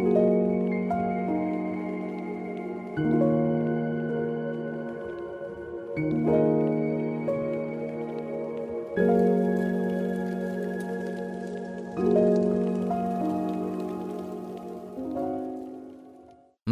Ну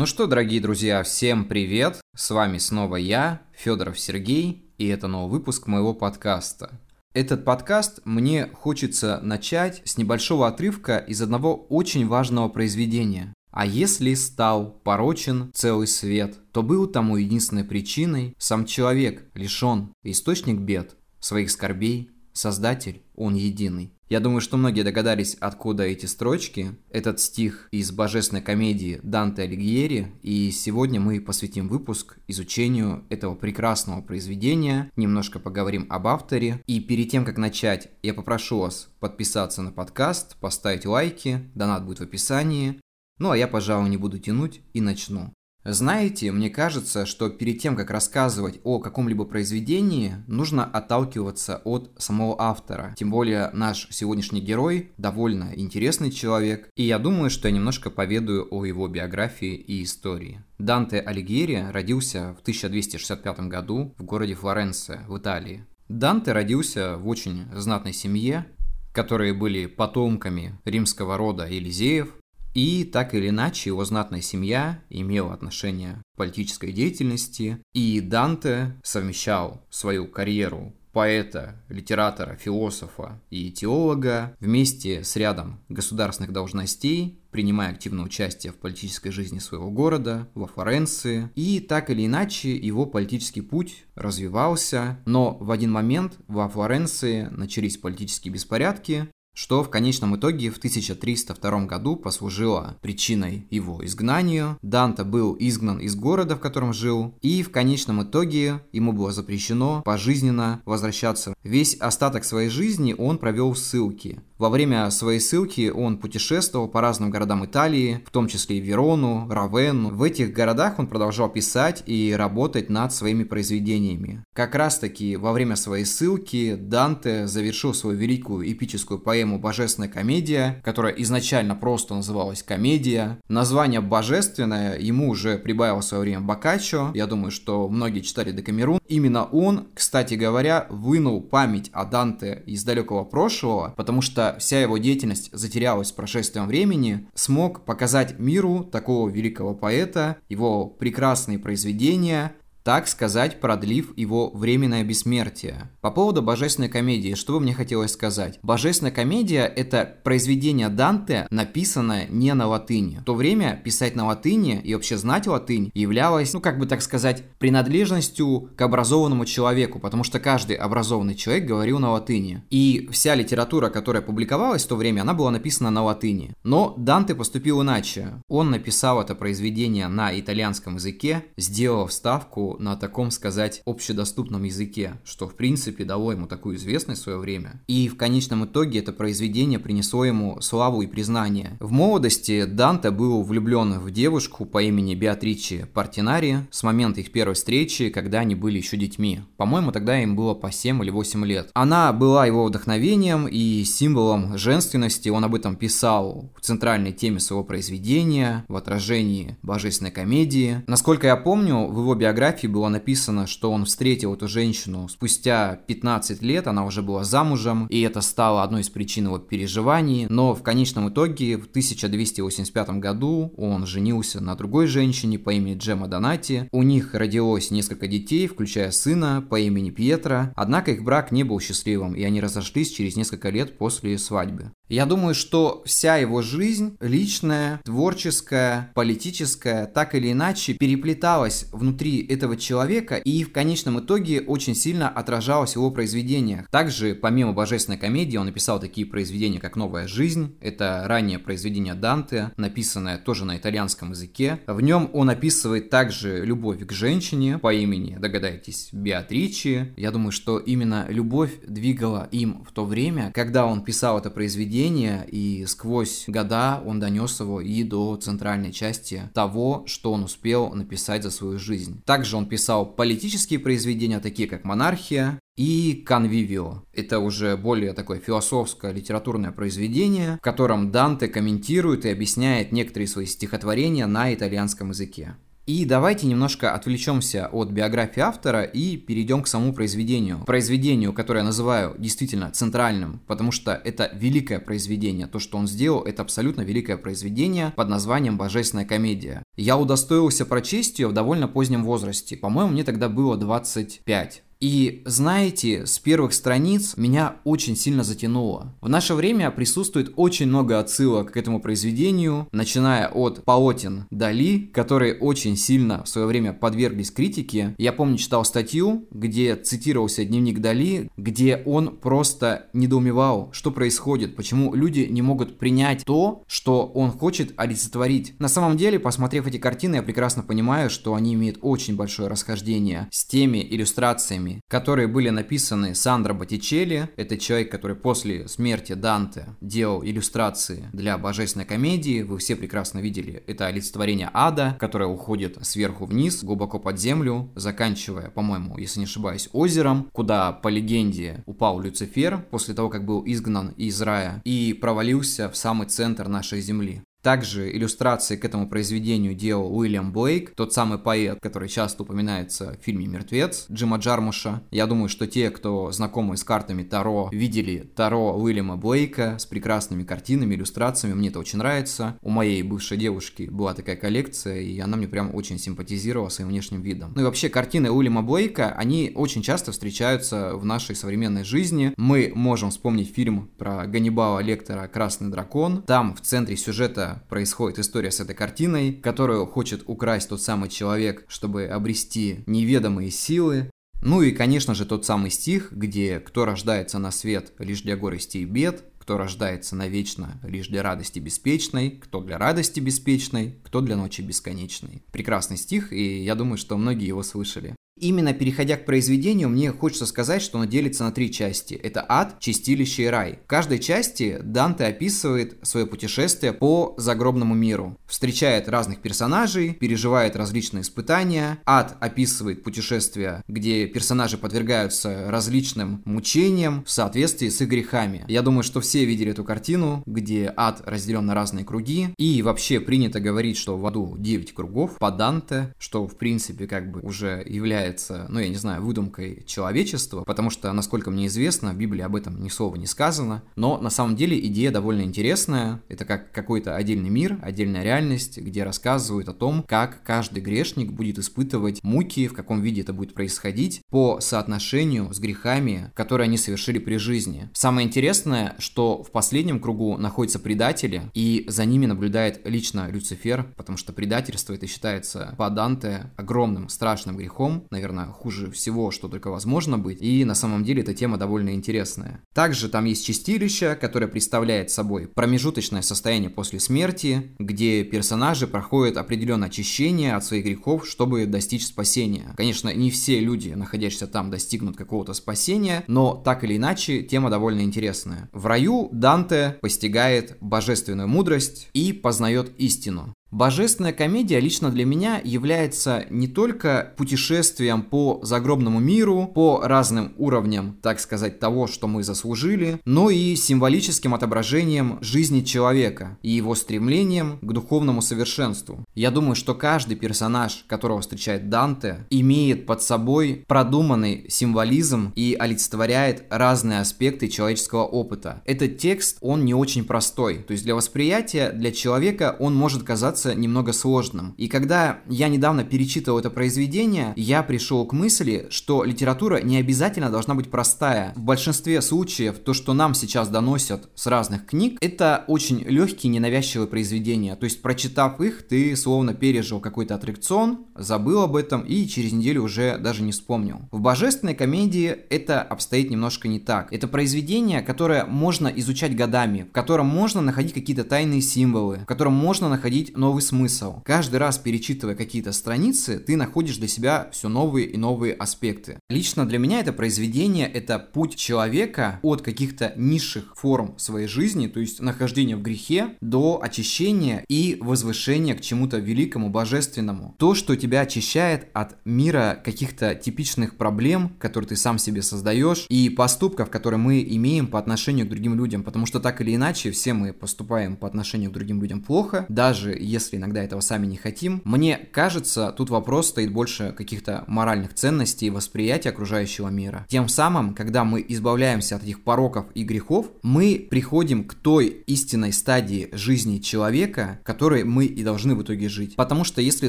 что, дорогие друзья, всем привет! С вами снова я, Федоров Сергей, и это новый выпуск моего подкаста. Этот подкаст мне хочется начать с небольшого отрывка из одного очень важного произведения. «А если стал порочен целый свет, то был тому единственной причиной сам человек, лишен, источник бед, своих скорбей, Создатель, Он единый». Я думаю, что многие догадались, откуда эти строчки. Этот стих из Божественной комедии Данте Алигьери, и сегодня мы посвятим выпуск изучению этого прекрасного произведения, немножко поговорим об авторе, и перед тем, как начать, я попрошу вас подписаться на подкаст, поставить лайки, донат будет в описании, ну а я, пожалуй, не буду тянуть и начну. Знаете, мне кажется, что перед тем, как рассказывать о каком-либо произведении, нужно отталкиваться от самого автора. Тем более наш сегодняшний герой довольно интересный человек, и я думаю, что я немножко поведаю о его биографии и истории. Данте Алигьери родился в 1265 году в городе Флоренция, в Италии. Данте родился в очень знатной семье, которые были потомками римского рода Елизеев. И так или иначе его знатная семья имела отношение к политической деятельности, и Данте совмещал свою карьеру поэта, литератора, философа и теолога вместе с рядом государственных должностей, принимая активное участие в политической жизни своего города, во Флоренции. И так или иначе его политический путь развивался, но в один момент во Флоренции начались политические беспорядки, что в конечном итоге в 1302 году послужило причиной его изгнанию. Данте был изгнан из города, в котором жил, и в конечном итоге ему было запрещено пожизненно возвращаться. Весь остаток своей жизни он провел в ссылке. Во время своей ссылки он путешествовал по разным городам Италии, в том числе и Верону, Равенну. В этих городах он продолжал писать и работать над своими произведениями. Как раз таки во время своей ссылки Данте завершил свою великую эпическую поэму «Божественная комедия», которая изначально просто называлась «Комедия». Название «Божественное» ему уже прибавил в свое время Боккаччо. Я думаю, что многие читали «Декамерон». Именно он, кстати говоря, вынул память о Данте из далекого прошлого, потому что вся его деятельность затерялась с прошествием времени, смог показать миру такого великого поэта, его прекрасные произведения, так сказать, продлив его временное бессмертие. По поводу «Божественной комедии», что бы мне хотелось сказать. «Божественная комедия» — это произведение Данте, написанное не на латыни. В то время писать на латыни и вообще знать латынь являлось, ну как бы так сказать, принадлежностью к образованному человеку, потому что каждый образованный человек говорил на латыни. И вся литература, которая публиковалась в то время, она была написана на латыни. Но Данте поступил иначе. Он написал это произведение на итальянском языке, сделал вставку на таком, сказать, общедоступном языке, что, в принципе, дало ему такую известность в свое время. И в конечном итоге это произведение принесло ему славу и признание. В молодости Данте был влюблен в девушку по имени Беатриче Портинари с момента их первой встречи, когда они были еще детьми. По-моему, тогда им было по 7 или 8 лет. Она была его вдохновением и символом женственности. Он об этом писал в центральной теме своего произведения, в отражении «Божественной комедии». Насколько я помню, в его биографии было написано, что он встретил эту женщину спустя 15 лет, она уже была замужем, и это стало одной из причин его переживаний, но в конечном итоге в 1285 году он женился на другой женщине по имени Джема Донати, у них родилось несколько детей, включая сына по имени Пьетра, однако их брак не был счастливым, и они разошлись через несколько лет после свадьбы. Я думаю, что вся его жизнь, личная, творческая, политическая, так или иначе, переплеталась внутри этого человека и в конечном итоге очень сильно отражалась в его произведениях. Также, помимо «Божественной комедии», он написал такие произведения, как «Новая жизнь». Это раннее произведение Данте, написанное тоже на итальянском языке. В нем он описывает также любовь к женщине по имени, догадайтесь, Беатриче. Я думаю, что именно любовь двигала им в то время, когда он писал это произведение. произведение, и сквозь года он донес его и до центральной части того, что он успел написать за свою жизнь. Также он писал политические произведения, такие как «Монархия» и «Конвивио». Это уже более такое философское литературное произведение, в котором Данте комментирует и объясняет некоторые свои стихотворения на итальянском языке. И давайте немножко отвлечемся от биографии автора и перейдем к самому произведению. Произведению, которое я называю действительно центральным, потому что это великое произведение. То, что он сделал, это абсолютно великое произведение под названием «Божественная комедия». Я удостоился прочесть ее в довольно позднем возрасте. По-моему, мне тогда было 25. И, знаете, с первых страниц меня очень сильно затянуло. В наше время присутствует очень много отсылок к этому произведению, начиная от полотен Дали, которые очень сильно в свое время подверглись критике. Я помню, читал статью, где цитировался дневник Дали, где он просто недоумевал, что происходит, почему люди не могут принять то, что он хочет олицетворить. На самом деле, посмотрев эти картины, я прекрасно понимаю, что они имеют очень большое расхождение с теми иллюстрациями, которые были написаны Сандро Боттичелли. Это человек, который после смерти Данте делал иллюстрации для «Божественной комедии». Вы все прекрасно видели это олицетворение ада, которое уходит сверху вниз, глубоко под землю, заканчивая, по-моему, если не ошибаюсь, озером, куда, по легенде, упал Люцифер после того, как был изгнан из рая и провалился в самый центр нашей земли. Также иллюстрации к этому произведению делал Уильям Блейк, тот самый поэт, который часто упоминается в фильме «Мертвец» Джима Джармуша. Я думаю, что те, кто знакомы с картами Таро, видели Таро Уильяма Блейка с прекрасными картинами, иллюстрациями. Мне это очень нравится. У моей бывшей девушки была такая коллекция, и она мне прям очень симпатизировала своим внешним видом. Ну и вообще, картины Уильяма Блейка, они очень часто встречаются в нашей современной жизни. Мы можем вспомнить фильм про Ганнибала Лектера «Красный дракон». Там в центре сюжета происходит история с этой картиной, которую хочет украсть тот самый человек, чтобы обрести неведомые силы. Ну и, конечно же, тот самый стих, где «Кто рождается на свет лишь для горести и бед, кто рождается навечно лишь для радости беспечной, кто для радости беспечной, кто для ночи бесконечной». Прекрасный стих, и я думаю, что многие его слышали. Именно переходя к произведению, мне хочется сказать, что оно делится на три части. Это ад, чистилище и рай. В каждой части Данте описывает свое путешествие по загробному миру. Встречает разных персонажей, переживает различные испытания. Ад описывает путешествие, где персонажи подвергаются различным мучениям в соответствии с их грехами. Я думаю, что все видели эту картину, где ад разделен на разные круги. И вообще принято говорить, что в аду 9 кругов по Данте, что в принципе как бы уже является, ну, я не знаю, выдумкой человечества, потому что, насколько мне известно, в Библии об этом ни слова не сказано, но на самом деле идея довольно интересная. Это как какой-то отдельный мир, отдельная реальность, где рассказывают о том, как каждый грешник будет испытывать муки, в каком виде это будет происходить по соотношению с грехами, которые они совершили при жизни. Самое интересное, что в последнем кругу находятся предатели, и за ними наблюдает лично Люцифер, потому что предательство это считается по Данте огромным страшным грехом, наверное, хуже всего, что только возможно быть, и на самом деле эта тема довольно интересная. Также там есть чистилище, которое представляет собой промежуточное состояние после смерти, где персонажи проходят определенное очищение от своих грехов, чтобы достичь спасения. Конечно, не все люди, находящиеся там, достигнут какого-то спасения, но так или иначе, тема довольно интересная. В раю Данте постигает божественную мудрость и познает истину. «Божественная комедия» лично для меня является не только путешествием по загробному миру, по разным уровням, так сказать, того, что мы заслужили, но и символическим отображением жизни человека и его стремлением к духовному совершенству. Я думаю, что каждый персонаж, которого встречает Данте, имеет под собой продуманный символизм и олицетворяет разные аспекты человеческого опыта. Этот текст, он не очень простой, то есть для восприятия, для человека он может казаться немного сложным. И когда я недавно перечитывал это произведение, я пришел к мысли, что литература не обязательно должна быть простая. В большинстве случаев то, что нам сейчас доносят с разных книг, это очень легкие, ненавязчивые произведения. То есть, прочитав их, ты словно пережил какой-то аттракцион, забыл об этом и через неделю уже даже не вспомнил. В «Божественной комедии» это обстоит немножко не так. Это произведение, которое можно изучать годами, в котором можно находить какие-то тайные символы, в котором можно находить новые новый смысл. Каждый раз, перечитывая какие-то страницы, ты находишь для себя все новые и новые аспекты. Лично для меня это произведение — это путь человека от каких-то низших форм своей жизни, то есть нахождения в грехе, до очищения и возвышения к чему-то великому, божественному. То, что тебя очищает от мира каких-то типичных проблем, которые ты сам себе создаешь, и поступков, которые мы имеем по отношению к другим людям, потому что так или иначе все мы поступаем по отношению к другим людям плохо, даже если иногда этого сами не хотим. Мне кажется, тут вопрос стоит больше каких-то моральных ценностей и восприятия окружающего мира. Тем самым, когда мы избавляемся от этих пороков и грехов, мы приходим к той истинной стадии жизни человека, которой мы и должны в итоге жить. Потому что, если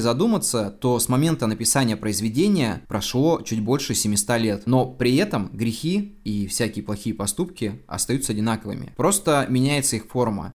задуматься, то с момента написания произведения прошло чуть больше 700 лет, но при этом грехи и всякие плохие поступки остаются одинаковыми. Просто меняется их форма.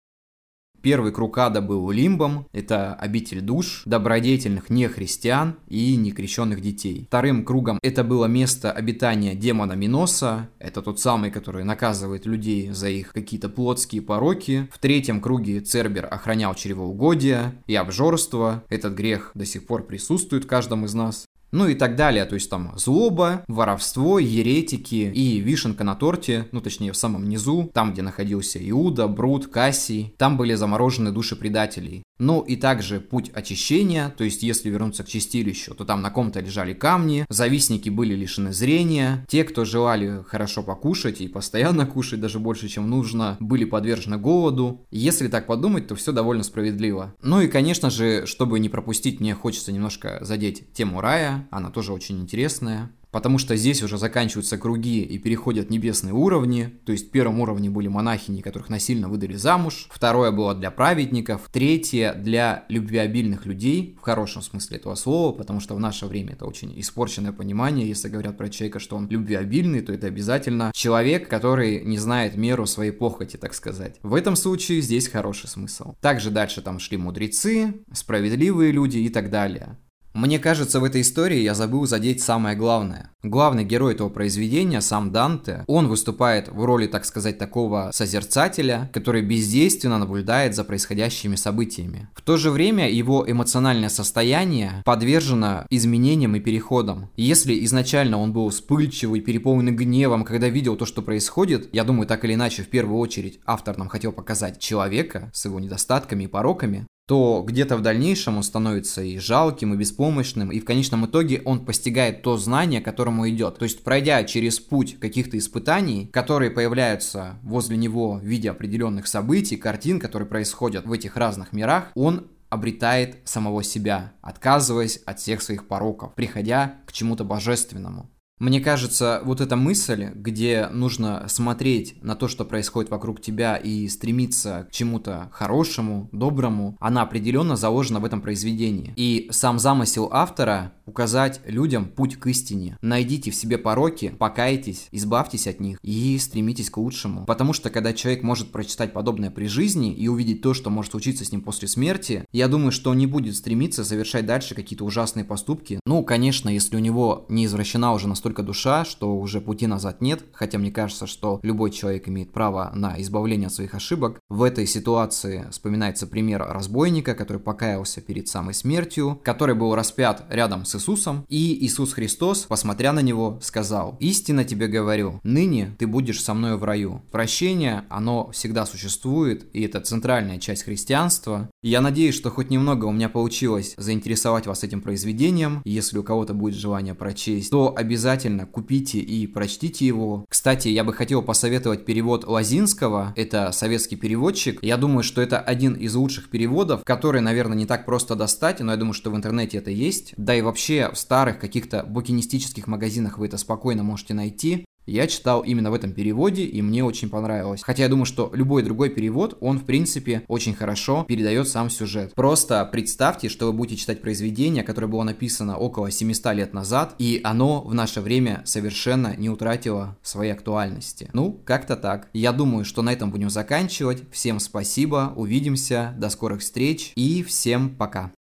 Первый круг ада был лимбом, это обитель душ, добродетельных нехристиан и некрещенных детей. Вторым кругом это было место обитания демона Миноса, это тот самый, который наказывает людей за их какие-то плотские пороки. В третьем круге Цербер охранял чревоугодие и обжорство, этот грех до сих пор присутствует в каждом из нас. Ну и так далее, то есть там злоба, воровство, еретики и вишенка на торте, ну точнее в самом низу, там где находился Иуда, Брут, Кассий, там были заморожены души предателей. Ну и также путь очищения, то есть если вернуться к чистилищу, то там на ком-то лежали камни, завистники были лишены зрения, те, кто желали хорошо покушать и постоянно кушать даже больше, чем нужно, были подвержены голоду. Если так подумать, то все довольно справедливо. Ну и конечно же, чтобы не пропустить, мне хочется немножко задеть тему рая, она тоже очень интересная. Потому что здесь уже заканчиваются круги и переходят небесные уровни. То есть в первом уровне были монахини, которых насильно выдали замуж. Второе было для праведников. Третье для любвеобильных людей, в хорошем смысле этого слова, потому что в наше время это очень испорченное понимание. Если говорят про человека, что он любвеобильный, то это обязательно человек, который не знает меру своей похоти, так сказать. В этом случае здесь хороший смысл. Также дальше там шли мудрецы, справедливые люди и так далее. Мне кажется, в этой истории я забыл задеть самое главное. Главный герой этого произведения, сам Данте, он выступает в роли, так сказать, такого созерцателя, который бездейственно наблюдает за происходящими событиями. В то же время его эмоциональное состояние подвержено изменениям и переходам. Если изначально он был вспыльчивый, переполненный гневом, когда видел то, что происходит, я думаю, так или иначе, в первую очередь, автор нам хотел показать человека с его недостатками и пороками, то где-то в дальнейшем он становится и жалким, и беспомощным, и в конечном итоге он постигает то знание, к которому идет. То есть, пройдя через путь каких-то испытаний, которые появляются возле него в виде определенных событий, картин, которые происходят в этих разных мирах, он обретает самого себя, отказываясь от всех своих пороков, приходя к чему-то божественному. Мне кажется, вот эта мысль, где нужно смотреть на то, что происходит вокруг тебя и стремиться к чему-то хорошему, доброму, она определенно заложена в этом произведении. И сам замысел автора – указать людям путь к истине. Найдите в себе пороки, покайтесь, избавьтесь от них и стремитесь к лучшему. Потому что, когда человек может прочитать подобное при жизни и увидеть то, что может случиться с ним после смерти, я думаю, что он не будет стремиться совершать дальше какие-то ужасные поступки. Ну, конечно, если у него не извращена уже настолько душа, что уже пути назад нет, хотя мне кажется, что любой человек имеет право на избавление от своих ошибок. В этой ситуации вспоминается пример разбойника, который покаялся перед самой смертью, который был распят рядом с Иисусом, и Иисус Христос, посмотря на него, сказал: «Истинно тебе говорю, ныне ты будешь со мною в раю». Прощение, оно всегда существует, и это центральная часть христианства. Я надеюсь, что хоть немного у меня получилось заинтересовать вас этим произведением. Если у кого-то будет желание прочесть, то обязательно купите и прочтите его. Кстати, я бы хотел посоветовать перевод Лозинского, это советский переводчик. Я думаю, что это один из лучших переводов, который, наверное, не так просто достать, но я думаю, что в интернете это есть. Да и вообще в старых каких-то букинистических магазинах вы это спокойно можете найти. Я читал именно в этом переводе, и мне очень понравилось. Хотя я думаю, что любой другой перевод, он в принципе очень хорошо передает сам сюжет. Просто представьте, что вы будете читать произведение, которое было написано около 700 лет назад, и оно в наше время совершенно не утратило своей актуальности. Ну, как-то так. Я думаю, что на этом будем заканчивать. Всем спасибо, увидимся, до скорых встреч и всем пока.